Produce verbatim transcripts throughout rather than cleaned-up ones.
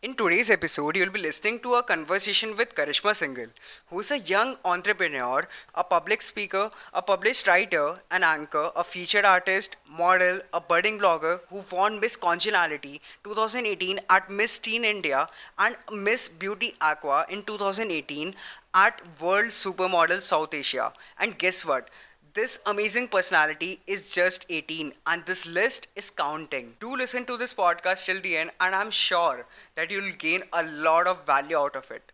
In today's episode, you'll be listening to a conversation with Karishma Singhal, who's a young entrepreneur, a public speaker, a published writer, an anchor, a featured artist, model, a budding blogger who won Miss Congeniality twenty eighteen at Miss Teen India and Miss Beauty Aqua in twenty eighteen at World Supermodel South Asia. And guess what? This amazing personality is just eighteen and this list is counting. Do listen to this podcast till the end and I'm sure that you'll gain a lot of value out of it.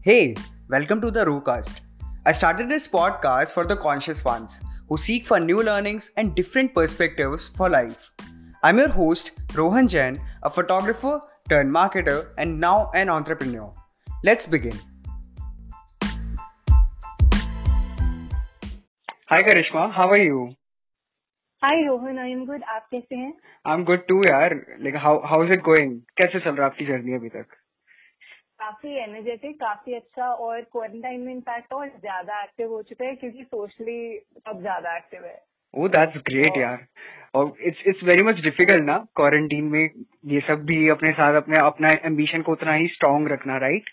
Hey, welcome to the RooCast. I started this podcast for the conscious ones who seek for new learnings and different perspectives for life. I'm your host, Rohan Jain, a photographer, turned marketer and now an entrepreneur. Let's begin. Hi Karishma, how are you? Hi Rohan, I am good. आप कैसे हैं? I'm good too यार. Like how how is it going? कैसे चल रहा है आपकी journey अभी तक? काफी एनर्जेटिक, काफी अच्छा और क्वारंटाइन में इनफैक्ट और ज्यादा एक्टिव हो चुका है क्योंकि सोशली अब ज्यादा एक्टिव है. Oh, that's great, oh. यार. और it's it's very much difficult ना क्वारंटीन में ये सब भी अपने साथ अपने अपना एम्बिशन को उतना ही स्ट्रॉन्ग रखना, right?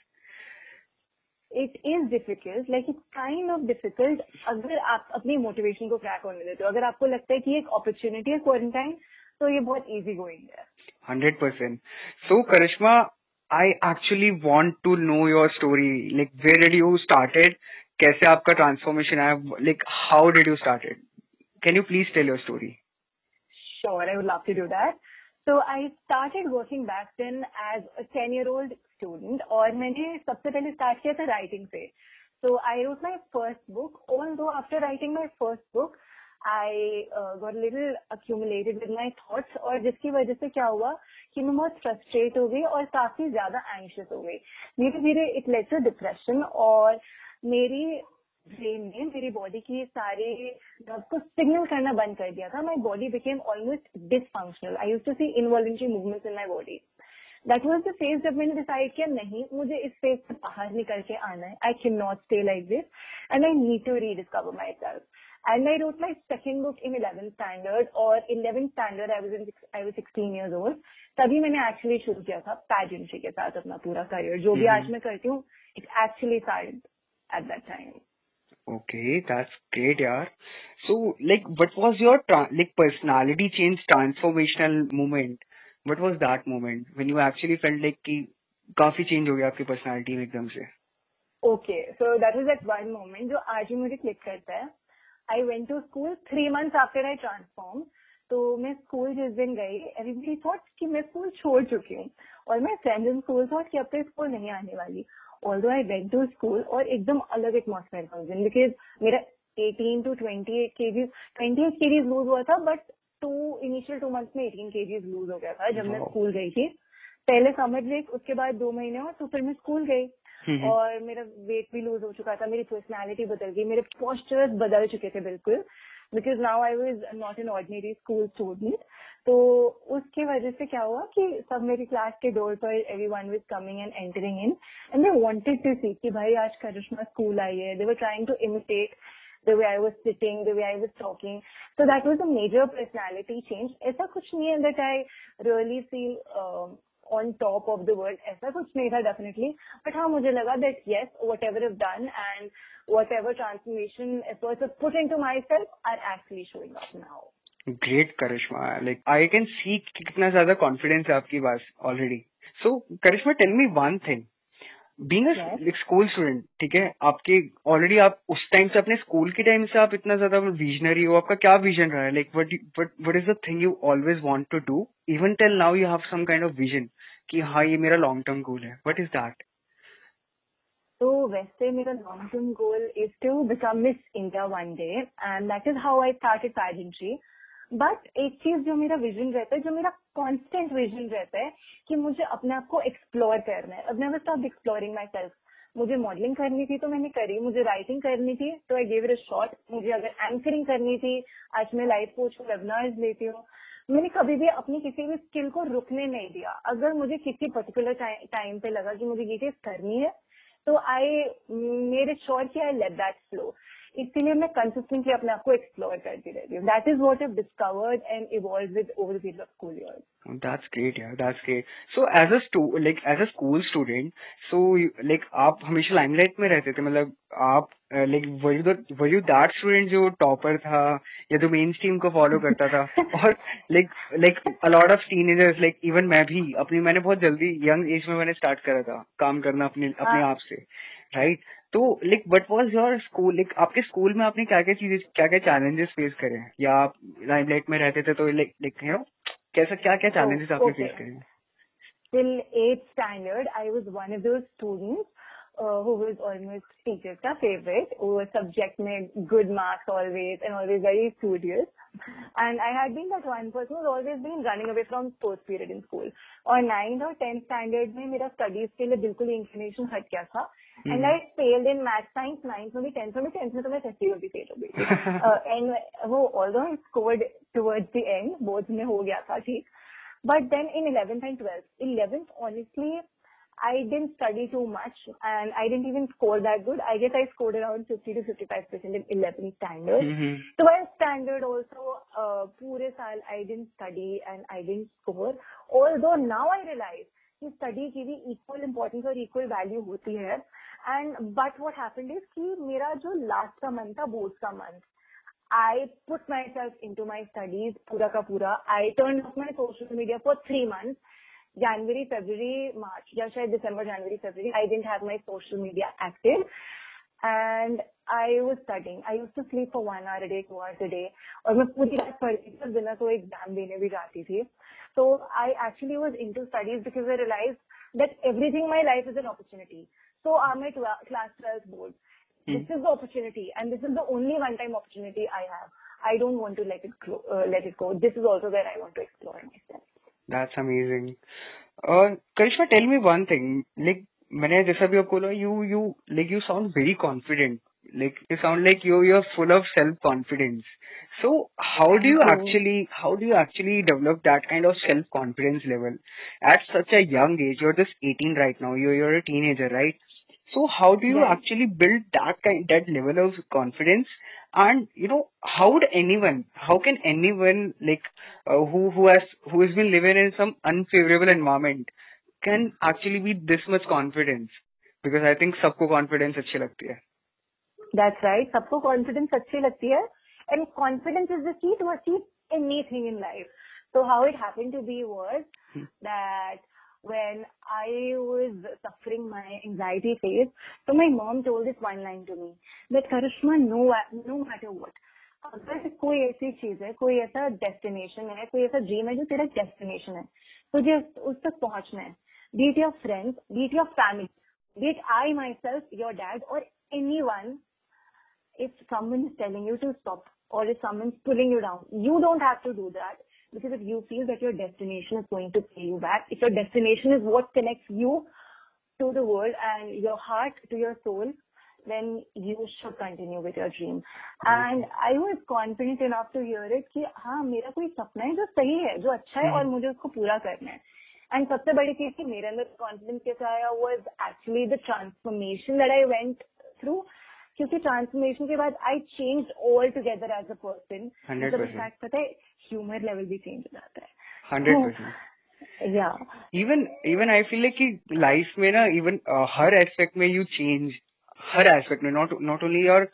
It is difficult, like it's kind of difficult. अगर आप अपनी मोटिवेशन को क्रैक होने देते हो, अगर आपको लगता है कि एक अपॉर्चुनिटी है क्वारंटाइन, तो ये बहुत इजी गोइंग है. Hundred percent. So Karishma, I actually want to know your story. Like where did you started, कैसे आपका ट्रांसफॉर्मेशन आया, like how did you started? Can you please tell your story? Sure, I would love to do that. So I started working back then as a ten-year-old student और मैंने सबसे पहले start किया था writing से. So I wrote my first book. Although after writing my first book, I uh, got a little accumulated with my thoughts और जिसकी वजह से क्या हुआ कि मैं बहुत frustrated हो गई और काफी ज्यादा anxious हो गई. धीरे धीरे it led to depression और मेरी ब्रेन ने मेरी बॉडी की सारे नर्व को सिग्नल करना बंद कर दिया था. My body became almost dysfunctional. I used to see involuntary movements in my body. That was the phase जब मैंने डिसाइड किया नहीं, मुझे इस फेज से बाहर निकल के आना है. I can not stay like this and I need to rediscover my self. And I wrote my second book in eleventh standard और eleventh standard I was I was sixteen years old. तभी मैंने actually शुरू किया था pageantry के साथ अपना पूरा करियर. जो भी आज मैं करती हूँ it's actually started at that time. Okay, that's great, yaar. So, like, what was your tra- like personality change transformational moment? What was that moment when you actually felt like कि काफी change हो गया आपकी personality में एकदम से? Okay, so that was that one moment जो आज भी मुझे click करता है. I went to school three months after I transformed. तो मैं स्कूल जिस दिन गई, everybody thought कि मैं स्कूल छोड़ चुकी हूँ और मैं friends in school thought कि अब तो स्कूल नहीं आने वाली. Although I went to school और एकदम अलग एटमॉस्फेयर फंक्शन बिकॉज मेरा अठारह टू अट्ठाईस केजीज लूज हुआ था. But two initial two months में अठारह केजीज लूज हो गया था जब wow. मैं स्कूल गई थी. पहले समर ब्रेक, उसके बाद दो महीने और तो फिर मैं स्कूल गई mm-hmm. और मेरा वेट भी लूज हो चुका था. मेरी पर्सनैलिटी बदल गई, मेरे पोस्चर्स बदल चुके थे बिल्कुल because now I was not an ordinary school student. तो उसके वजह से क्या हुआ कि सब मेरी क्लास के डोर पर everyone was coming and entering in and they wanted to see कि भाई आज करिश्मा स्कूल आई है. They were trying to imitate the way I was sitting, the way I was talking. So that was a major personality change. ऐसा कुछ नहीं है that I really feel on top of the world, ऐसा कुछ नहीं था definitely. But हाँ, मुझे लगा that yes what ever have done and whatever transformation efforts have put into myself are actually showing up now. Great Karishma, like I can see कितना ज्यादा confidence है आपकी पास already. So Karishma, tell me one thing, being a school student, ठीक है, आपके already आप उस टाइम से अपने स्कूल के टाइम से आप इतना ज्यादा विजनरी हो. आपका क्या विजन रहा है? Like what what is the thing you always want to do even till now? You have some kind of vision कि हाँ ये मेरा लॉन्ग टर्म गोल है. What is that? तो वैसे मेरा long term goal is to become miss India one day and that is how I started pageantry. But एक चीज जो मेरा विजन रहता है, जो मेरा कांस्टेंट विजन रहता है कि मुझे अपने आप को एक्सप्लोर करना है. अब never stop exploring myself. मुझे मॉडलिंग करनी थी तो मैंने करी, मुझे राइटिंग करनी थी तो I gave it a shot, मुझे अगर एंकरिंग करनी थी, आज मैं लाइफ कोच वेबिनार्स लेती हूँ. मैंने कभी भी अपनी किसी भी स्किल को रुकने नहीं दिया. अगर मुझे किसी पर्टिकुलर टाइम पे लगा कि मुझे ये चीज करनी है तो आई मेड इट श्योर कि आई लेट दैट फ्लो. इसीलिए मैं कंसिस्टेंटली अपने आप को एक्सप्लोर करती रहती हूँ. That is what I have discovered and evolve with over the period of school years. That's great यार, that's great. So as a like as a school student, so like आप हमेशा limelight में रहते थे, मतलब आप like were you that student जो topper था या जो मेन स्ट्रीम को फॉलो करता था? और like like a lot of teenagers, like even मैं भी अपनी, मैंने बहुत जल्दी यंग एज में मैंने स्टार्ट करा था काम करना अपने अपने आप से, राइट? तो like what was your school, like आपके स्कूल में आपने क्या क्या चीजें, क्या क्या चैलेंजेस फेस करे हैं? या आप लाइमलाइट में रहते थे तो लाइक लाइक यू नो कैसा, क्या क्या चैलेंजेस आपने फेस करे हैं? Till eight standard I was one of those students Uh, who was almost teacher's favorite, who was subject made good marks always and always very studious. And I had been that one person who has always been running away from sports period in school. Or ninth or tenth standard में मेरा studies के लिए बिल्कुल inclination हट गया था. Mm-hmm. And I failed in math, science, ninth में भी, tenth में भी, tenth में तो मैं testing में भी fail हो गई. uh, and वो although I scored towards the end, both में हो गया था ठीक. But then in eleventh and twelfth, eleventh honestly I didn't study too much and I didn't even score that good. I guess I scored around fifty to fifty-five percent in eleventh standard. Mm-hmm. twelfth standard also, uh, पूरे साल I didn't study and I didn't score. Although now I realize कि study की भी equal importance और equal value होती है. And but what happened is कि मेरा जो last का month था, boards का month, I put myself into my studies पूरा का पूरा. I turned off my social media for three months. January, February, March, या शायद December, January, February, I didn't have my social media active and I was studying. I used to sleep for one hour a day, two hours a day और मैं पूरी रात पढ़ती थी और बिना कोई एग्जाम देने भी जाती थी. So I actually was into studies because I realized that everything in my life is an opportunity. So are my class twelve boards. Hmm. This is the opportunity and this is the only one-time opportunity I have. I don't want to let it go, uh, let it go. This is also where I want to explore myself. That's amazing. Uh, Karishma, tell me one thing. Like, मैंने जैसा भी आपको बोला, you you like you sound very confident. Like you sound like you you're full of self confidence. So how do you actually how do you actually develop that kind of self confidence level at such a young age? You're just eighteen right now. You you're a teenager, right? So how do you yeah. actually build that kind that level of confidence? And you know, how would anyone, how can anyone like uh, who who has who has been living in some unfavorable environment can actually be this much confident? Because I think सबको confidence अच्छी लगती है. That's right. सबको confidence अच्छी लगती है. And confidence is the key to achieve anything in life. So how it happened to be was hmm. that when I was suffering my anxiety phase, so my mom told this one line to me that Karishma, no, no matter what, अगर कोई ऐसी चीज है, कोई ऐसा destination है, कोई ऐसा ड्रीम है जो तेरा डेस्टिनेशन है, तुझे उस तक पहुंचना है. Be it your friends, be it your family, be it I myself, your dad or anyone, if someone is telling you to stop or if someone is pulling you down, you don't have to do that. Because if you feel that your destination is going to pay you back, if your destination is what connects you to the world and your heart to your soul, then you should continue with your dream. And I was confident enough to hear it कि हाँ मेरा कोई सपना है जो सही है, जो अच्छा है और मुझे उसको पूरा करना है. And सबसे बड़ी चीज कि मेरे अंदर confidence कैसा आया was actually the transformation that I went through. क्योंकि ट्रांसफॉर्मेशन के बाद I change all together as a person. In fact पता है ह्यूमर लेवल भी चेंज हो जाता है हंड्रेड परसेंट. या even even I feel like कि लाइफ में ना इवन हर एस्पेक्ट में यू चेंज, हर एस्पेक्ट में, not not only your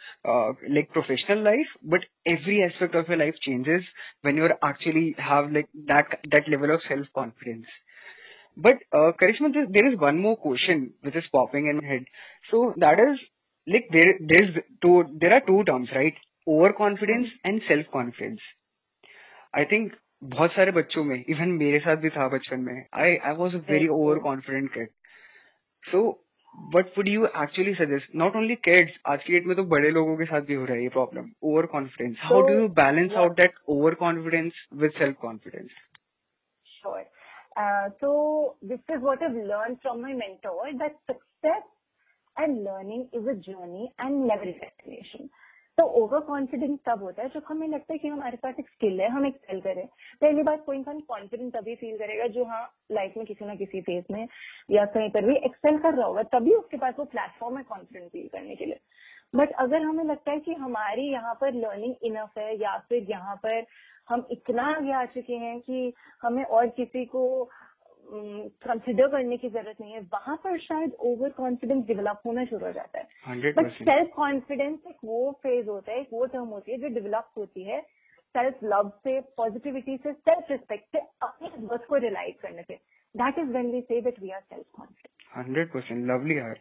like professional life but every aspect of your life changes when you are actually have like that that level of self confidence. But Karishma, there is one more question which is popping in my head. So that is like there there's two there are two terms, right? Overconfidence and self confidence. I think बहुत सारे बच्चों में, even मेरे साथ भी था बचपन में, I I was a very overconfident kid. So what would you actually suggest? Not only kids, आज की डेट में तो बड़े लोगों के साथ भी हो रहा है ये problem, overconfidence. How do you balance out that overconfidence with self confidence? Sure. Uh, so this is what I've learned from my mentor, that success and learning is a journey and never a destination. So overconfidence तब होता है जब हमें लगता है कि हमारे पास एक स्किल है, हम एक्सेल करें. पहली बात, कोई इंसान कॉन्फिडेंट तभी फील करेगा जो हाँ लाइफ में किसी ना किसी फेज में या कहीं पर भी एक्सेल कर रहा होगा, तभी उसके पास वो प्लेटफॉर्म है कॉन्फिडेंट फील करने के लिए. बट अगर हमें लगता है कि हमारी यहाँ पर लर्निंग इनफ है या फिर यहाँ पर हम इतना आगे आ चुके हैं कि हमें और किसी को कंसिडर करने की जरूरत नहीं है, वहां पर शायद ओवर कॉन्फिडेंस डेवलप होना शुरू हो जाता है. बट सेल्फ कॉन्फिडेंस एक वो फेज होता है, एक वो टर्म होती है जो डेवलप होती है सेल्फ लव से, पॉजिटिविटी से, सेल्फ रिस्पेक्ट से, अपने वर्थ को रियलाइज करने से. That is when we say that we are self-confident. one hundred percent lovely her.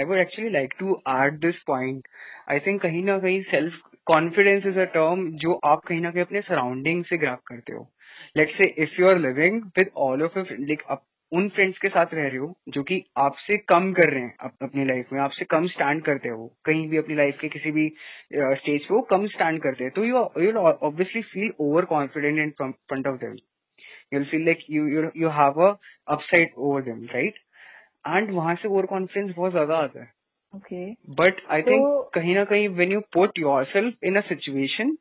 I would actually like to add this point. I think कहीं ना कहीं self confidence is a term जो आप कहीं ना कहीं अपने सराउंडिंग से ग्रैब करते हो. Let's say if you are living with all of your like आप उन फ्रेंड्स के साथ रह रहे हो जो कि आपसे कम कर रहे हैं अपनी लाइफ में, आपसे कम स्टैंड करते हो कहीं भी, अपनी लाइफ के किसी भी स्टेज uh, पे वो कम स्टैंड करते हैं, तो you will obviously feel over confident in front of them. You'll feel like you you you have a upside over them, right? And वहाँ से ओवर कॉन्फिडेंस बहुत ज्यादा आता है. Okay. But I so, think कहीं ना कहीं when you put yourself in a situation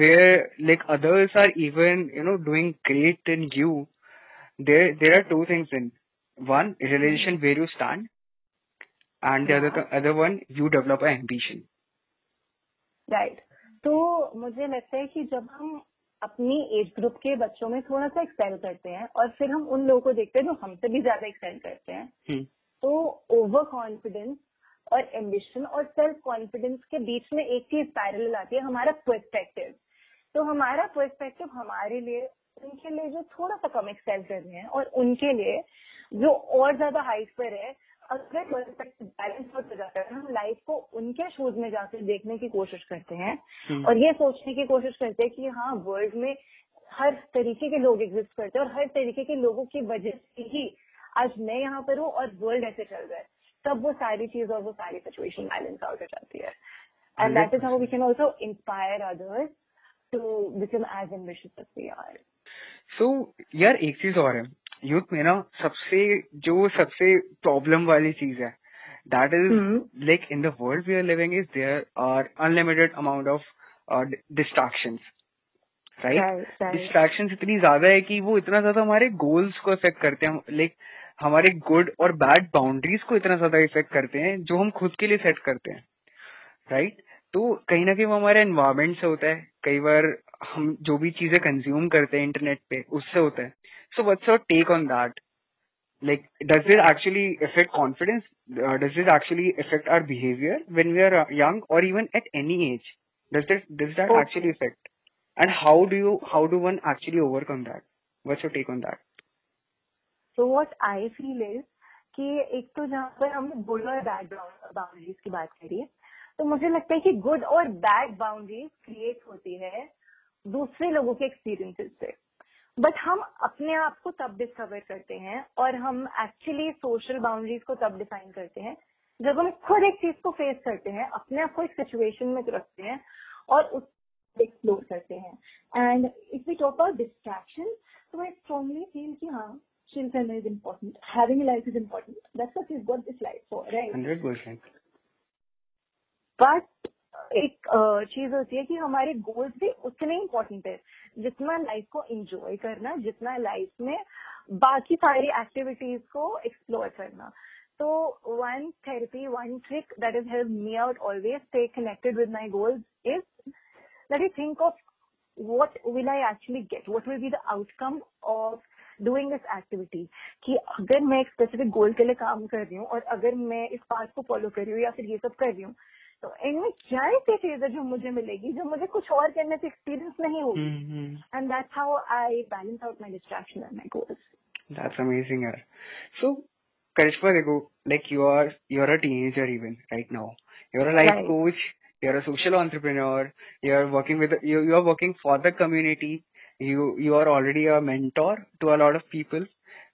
where like others are even you know doing great than you, there there are two things in one realization where you stand, and the yeah. other other one you develop an ambition. Right. तो मुझे लगता है कि जब हम अपनी age group के बच्चों में थोड़ा सा एक्सेल करते हैं और फिर हम उन लोगों को देखते हैं जो हमसे भी ज्यादा एक्सेल करते हैं, हुँ. तो ओवर कॉन्फिडेंस और एम्बिशन और सेल्फ कॉन्फिडेंस के बीच में एक चीज पैरेलल आती है, हमारा पर्सपेक्टिव. तो हमारा पर्सपेक्टिव हमारे लिए, उनके लिए जो थोड़ा सा कम एक्सेल कर रहे हैं और उनके लिए जो और ज्यादा हाइट पर है, अगर पर्सपेक्टिव बैलेंस हो जाता है, हम लाइफ को उनके शूज में जाकर देखने की कोशिश करते हैं और ये सोचने की कोशिश करते हैं कि हाँ, वर्ल्ड में हर तरीके के लोग एग्जिस्ट करते हैं और हर तरीके के लोगों की वजह से ही आज मैं यहाँ पर हूँ और वर्ल्ड ऐसे चल रहा है. तब वो सारी चीज और वो सारी सिचुएशन बैलेंस आउट हो जाती है. And that is how we can also inspire others to become as ambitious as we are. So यार एक चीज और है, यूथ में ना सबसे जो सबसे प्रॉब्लम वाली चीज है that is like in the world we are living is there are unlimited amount of distractions, right? Distractions इतनी ज्यादा है कि वो इतना ज्यादा हमारे गोल्स को इफेक्ट करते हैं, लाइक like, हमारे गुड और बैड बाउंड्रीज को इतना ज्यादा इफेक्ट करते हैं जो हम खुद के लिए सेट करते हैं, राइट right? तो कहीं ना कहीं वो हमारे एनवायरमेंट से होता है, कई बार हम जो भी चीजें कंज्यूम करते हैं इंटरनेट पे उससे होता है. So what's your take on that? Like, does it actually affect confidence? Uh, does it actually affect our behavior when we are young or even at any age? Does that does that okay. actually affect? And how do you how do one actually overcome that? What's your take on that? So what I feel is कि एक तो जहाँ पर हम good और bad boundaries की बात करिए, तो मुझे लगता है कि गुड और बैड बाउंड्रीज क्रिएट होती है दूसरे लोगों के एक्सपीरियंसेस से. बट हम अपने आप को तब डिस्कवर करते हैं और हम एक्चुअली सोशल बाउंड्रीज को तब डिफाइन करते हैं जब हम खुद एक चीज को फेस करते हैं, अपने आप को एक सिचुएशन में रखते हैं और उसको एक्सप्लोर करते हैं. And if we talk about distraction, तो आई स्ट्रांगली फील कि हाँ, children is important, having life is important, that's what is got this life for, right? Hundred percent. But एक चीज होती है कि हमारे गोल्स भी उतने इम्पोर्टेंट है जितना लाइफ को एंजॉय करना, जितना लाइफ में बाकी सारी एक्टिविटीज को एक्सप्लोर करना. तो one therapy, one trick that is help me out always stay connected with my goals is that I think of what will I actually get, what will be the outcome of doing this activity. कि अगर मैं एक specific goal के लिए काम कर रही हूँ और अगर मैं इस पाथ को फॉलो कर रही हूँ या फिर ये सब कर रही हूँ, तो इनमें क्या ऐसी चीज है जो मुझे मिलेगी जो मुझे कुछ और करने से एक्सपीरियंस नहीं होगी. Mm-hmm. And that's how I balance out my distraction and my goals. That's amazing, yaar. So, Karishma, like you're a teenager even right now. You're a life coach. You're a social entrepreneur. You're working for the community. You are already a mentor to a lot of people,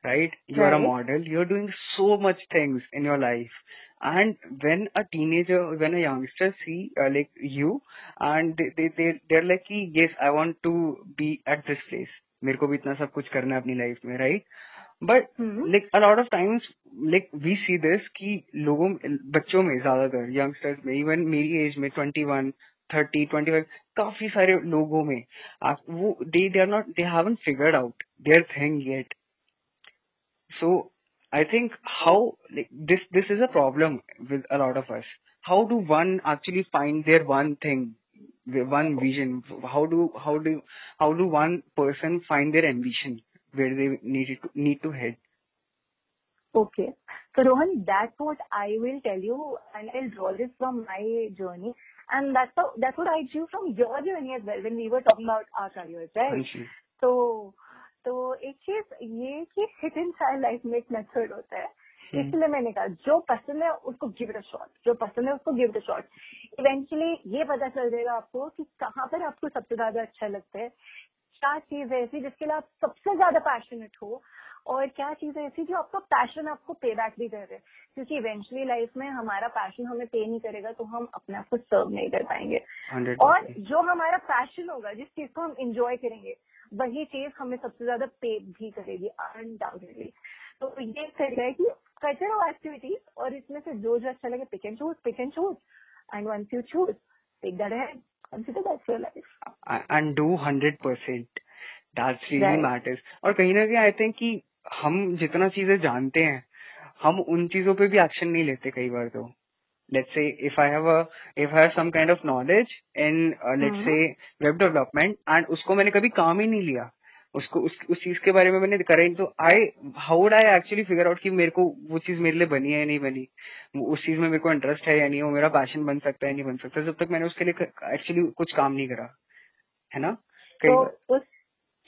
right? You're a model. You're doing so much things in your life. And when a youngster see like you, and they're like, yes, I want to be at this place. मेरे को भी इतना सब कुछ करना है अपनी life में, right? But mm-hmm. like a lot of times, like we see this कि लोगों बच्चों में ज्यादातर youngsters में, even मेरी age में twenty-one, thirty, twenty-five काफी सारे लोगों में वो they they are not they haven't figured out their thing yet. So I think how like, this this is a problem with a lot of us. how do one actually find their one thing, one vision? How do how do how do one person find their ambition where they need to need to head? Okay, so Rohan, that's what I will tell you, and I'll draw this from my journey, and that's how, that's what I drew from your journey as well when we were talking about our careers, right? So तो एक चीज ये कि hit in child life में एक method होता है, इसलिए मैंने कहा जो पसंद है उसको गिव इट अ शॉट, जो पसंद है उसको give it a shot. Eventually ये पता चल जाएगा आपको कि कहाँ पर आपको सबसे ज्यादा अच्छा लगता है, क्या चीज है ऐसी जिसके लिए आप सबसे ज्यादा पैशनेट हो, और क्या चीज है ऐसी जो आपका पैशन आपको पे बैक भी कर रहे हैं, क्योंकि इवेंचुअली लाइफ में हमारा पैशन हमें पे नहीं करेगा तो हम अपने आप को सर्व नहीं कर पाएंगे। one hundred percent. और जो हमारा पैशन होगा, जिस चीज को हम इंजॉय करेंगे, वही चीज हमें सबसे ज्यादा पे भी करेगी अनडाउटेडली। तो ये तरीका है कि कल्चर ऑफ एक्टिविटीज, और इसमें से जो जो अच्छा लगे pick and choose, pick and choose, and once you choose take that ahead, consider that your life and do one hundred percent. That's really right. Matters. और कहीं ना कहीं आई थिंक कि हम जितना चीजें जानते हैं हम उन चीजों पे भी एक्शन नहीं लेते कई बार। तो let's say if I have a if I have some kind of knowledge in uh, let's mm-hmm. say web development, and उसको मैंने कभी काम ही नहीं लिया, उसको उस उस चीज के बारे में मैंने करें, तो I how would I actually figure out कि मेरे को वो चीज मेरे लिए बनी है या नहीं बनी, उस चीज में मेरे को इंटरेस्ट है या नहीं, वो मेरा पैशन बन सकता है या नहीं बन सकता, जब तक मैंने उसके लिए एक्चुअली कुछ काम नहीं करा है ना। तो उस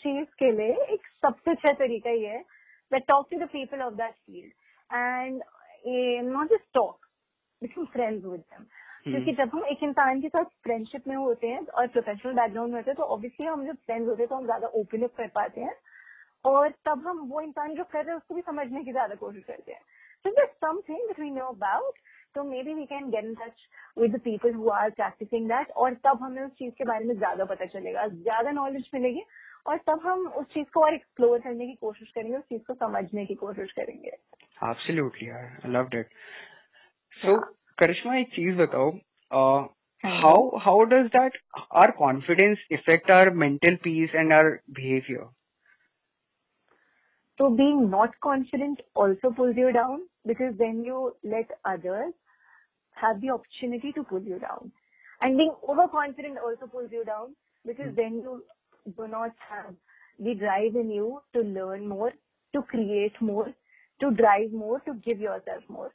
चीज के लिए एक सबसे अच्छा तरीका ये है that talk to the people of that field, and not just talk, become friends with them. क्योंकि जब हम एक इंसान के साथ फ्रेंडशिप में होते हैं और प्रोफेशनल बैकग्राउंड में होते हैं, तो ऑब्वियसली हम जब फ्रेंड्स होते हैं तो हम ज्यादा ओपन अप कर पाते हैं, और तब हम वो इंसान जो कर रहे हैं उसको भी समझने की ज्यादा कोशिश करते हैं। So that's something that we know about, तो maybe we can get in touch with the people who are practising that, और तब हमें उस चीज के बारे में ज्यादा पता चलेगा, ज्यादा नॉलेज मिलेगी, और तब हम उस चीज को और एक्सप्लोर करने की कोशिश करेंगे, उस चीज को समझने की कोशिश करेंगे। Absolutely, I loved it. So Karishma, एक चीज बताओ, how how does that our confidence effect our mental peace and our behaviour? तो being not confident also pulls you down, because when you let others have the opportunity to pull you down, and being over confident also pulls you down, because when you do not have the drive in you to learn more, to create more, to drive more, to give yourself more.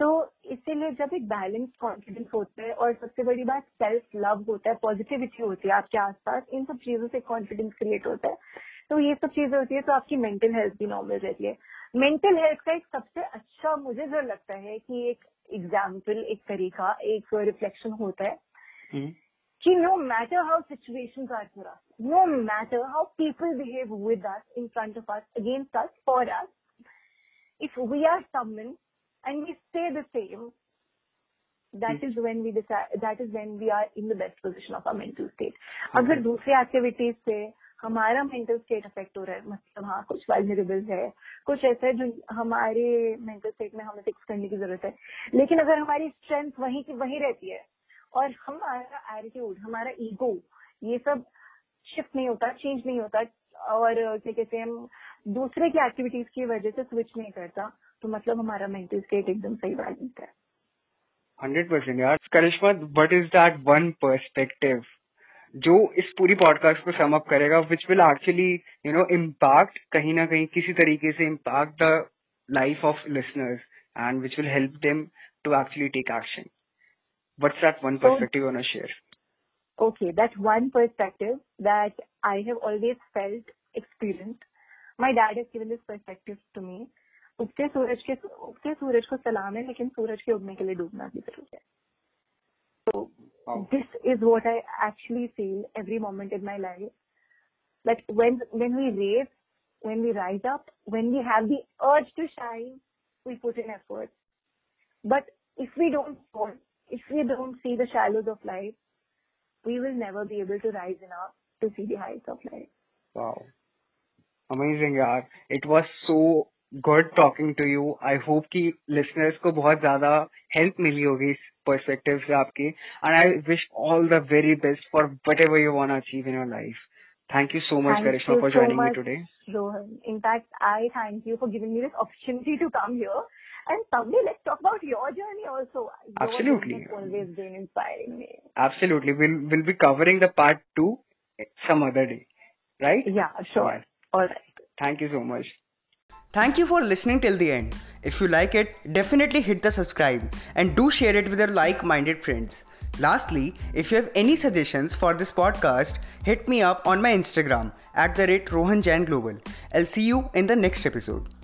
तो इसीलिए जब एक balance confidence होता है, और सबसे बड़ी बात सेल्फ लव होता है, पॉजिटिविटी होती है आपके आसपास, इन सब चीजों से कॉन्फिडेंस क्रिएट होता है। तो ये सब चीजें होती है तो आपकी मेंटल हेल्थ भी नॉर्मल रहती है। मेंटल हेल्थ का एक सबसे अच्छा मुझे जो लगता है कि एक एग्जाम्पल, एक तरीका, एक रिफ्लेक्शन होता है hmm. कि no matter how situations are for us, no matter how people behave with us, in front of us, against us, for us, if we are summon and we stay the same, that is when we decide, that is when we are in the best position of our mental state. अगर दूसरी activities से हमारा mental state affect हो रहा है, मतलब हाँ कुछ वल्नरेबल्स है, कुछ ऐसा है जो हमारे मेंटल स्टेट में हमें फिक्स करने की जरूरत है, लेकिन अगर हमारी स्ट्रेंथ वही की वही रहती है और हमारा एटीट्यूड, हमारा ईगो, ये सब शिफ्ट नहीं होता, चेंज नहीं होता, और क्या कहते हैं हम दूसरे की एक्टिविटीज की वजह से स्विच नहीं करता, तो मतलब हमारा मेंटल स्टेट एकदम सही बैलेंस है। हंड्रेड परसेंट यार। Karishma, what is that one perspective जो इस पूरी पॉडकास्ट को सम अप करेगा, which will actually you know impact, कहीं ना कहीं किसी तरीके से impact the life of listeners and which will help them to actually take action? What's that one perspective you want to share? Okay, that one perspective that I have always felt, experienced. My dad has given this perspective to me. उगते सूरज के उगते सूरज को सलाम है, लेकिन सूरज के उगने के लिए डूबना भी जरूरी है। So wow. This is what I actually feel every moment in my life. That when when we raise, when we rise up, when we have the urge to shine, we put in effort. But if we don't fall, if we don't see the shallows of life, we will never be able to rise enough to see the heights of life. Wow. Amazing, yaar. It was so good talking to you. I hope ki listeners ko bahut zyada help mili hogi is perspective se aapke. And I wish all the very best for whatever you want to achieve in your life. Thank you so much, Karishma, for joining so much, me today. Rohan. In fact, I thank you for giving me this opportunity to come here. And Pavli, let's talk about your journey also. Your Absolutely. Journey has always been inspiring me. Absolutely. We'll, we'll be covering the part two some other day. Right? Yeah, sure. Right. All right. Thank you so much. Thank you for listening till the end. If you like it, definitely hit the subscribe and do share it with your like-minded friends. Lastly, if you have any suggestions for this podcast, hit me up on my Instagram at the rate Rohan Jain Global. I'll see you in the next episode.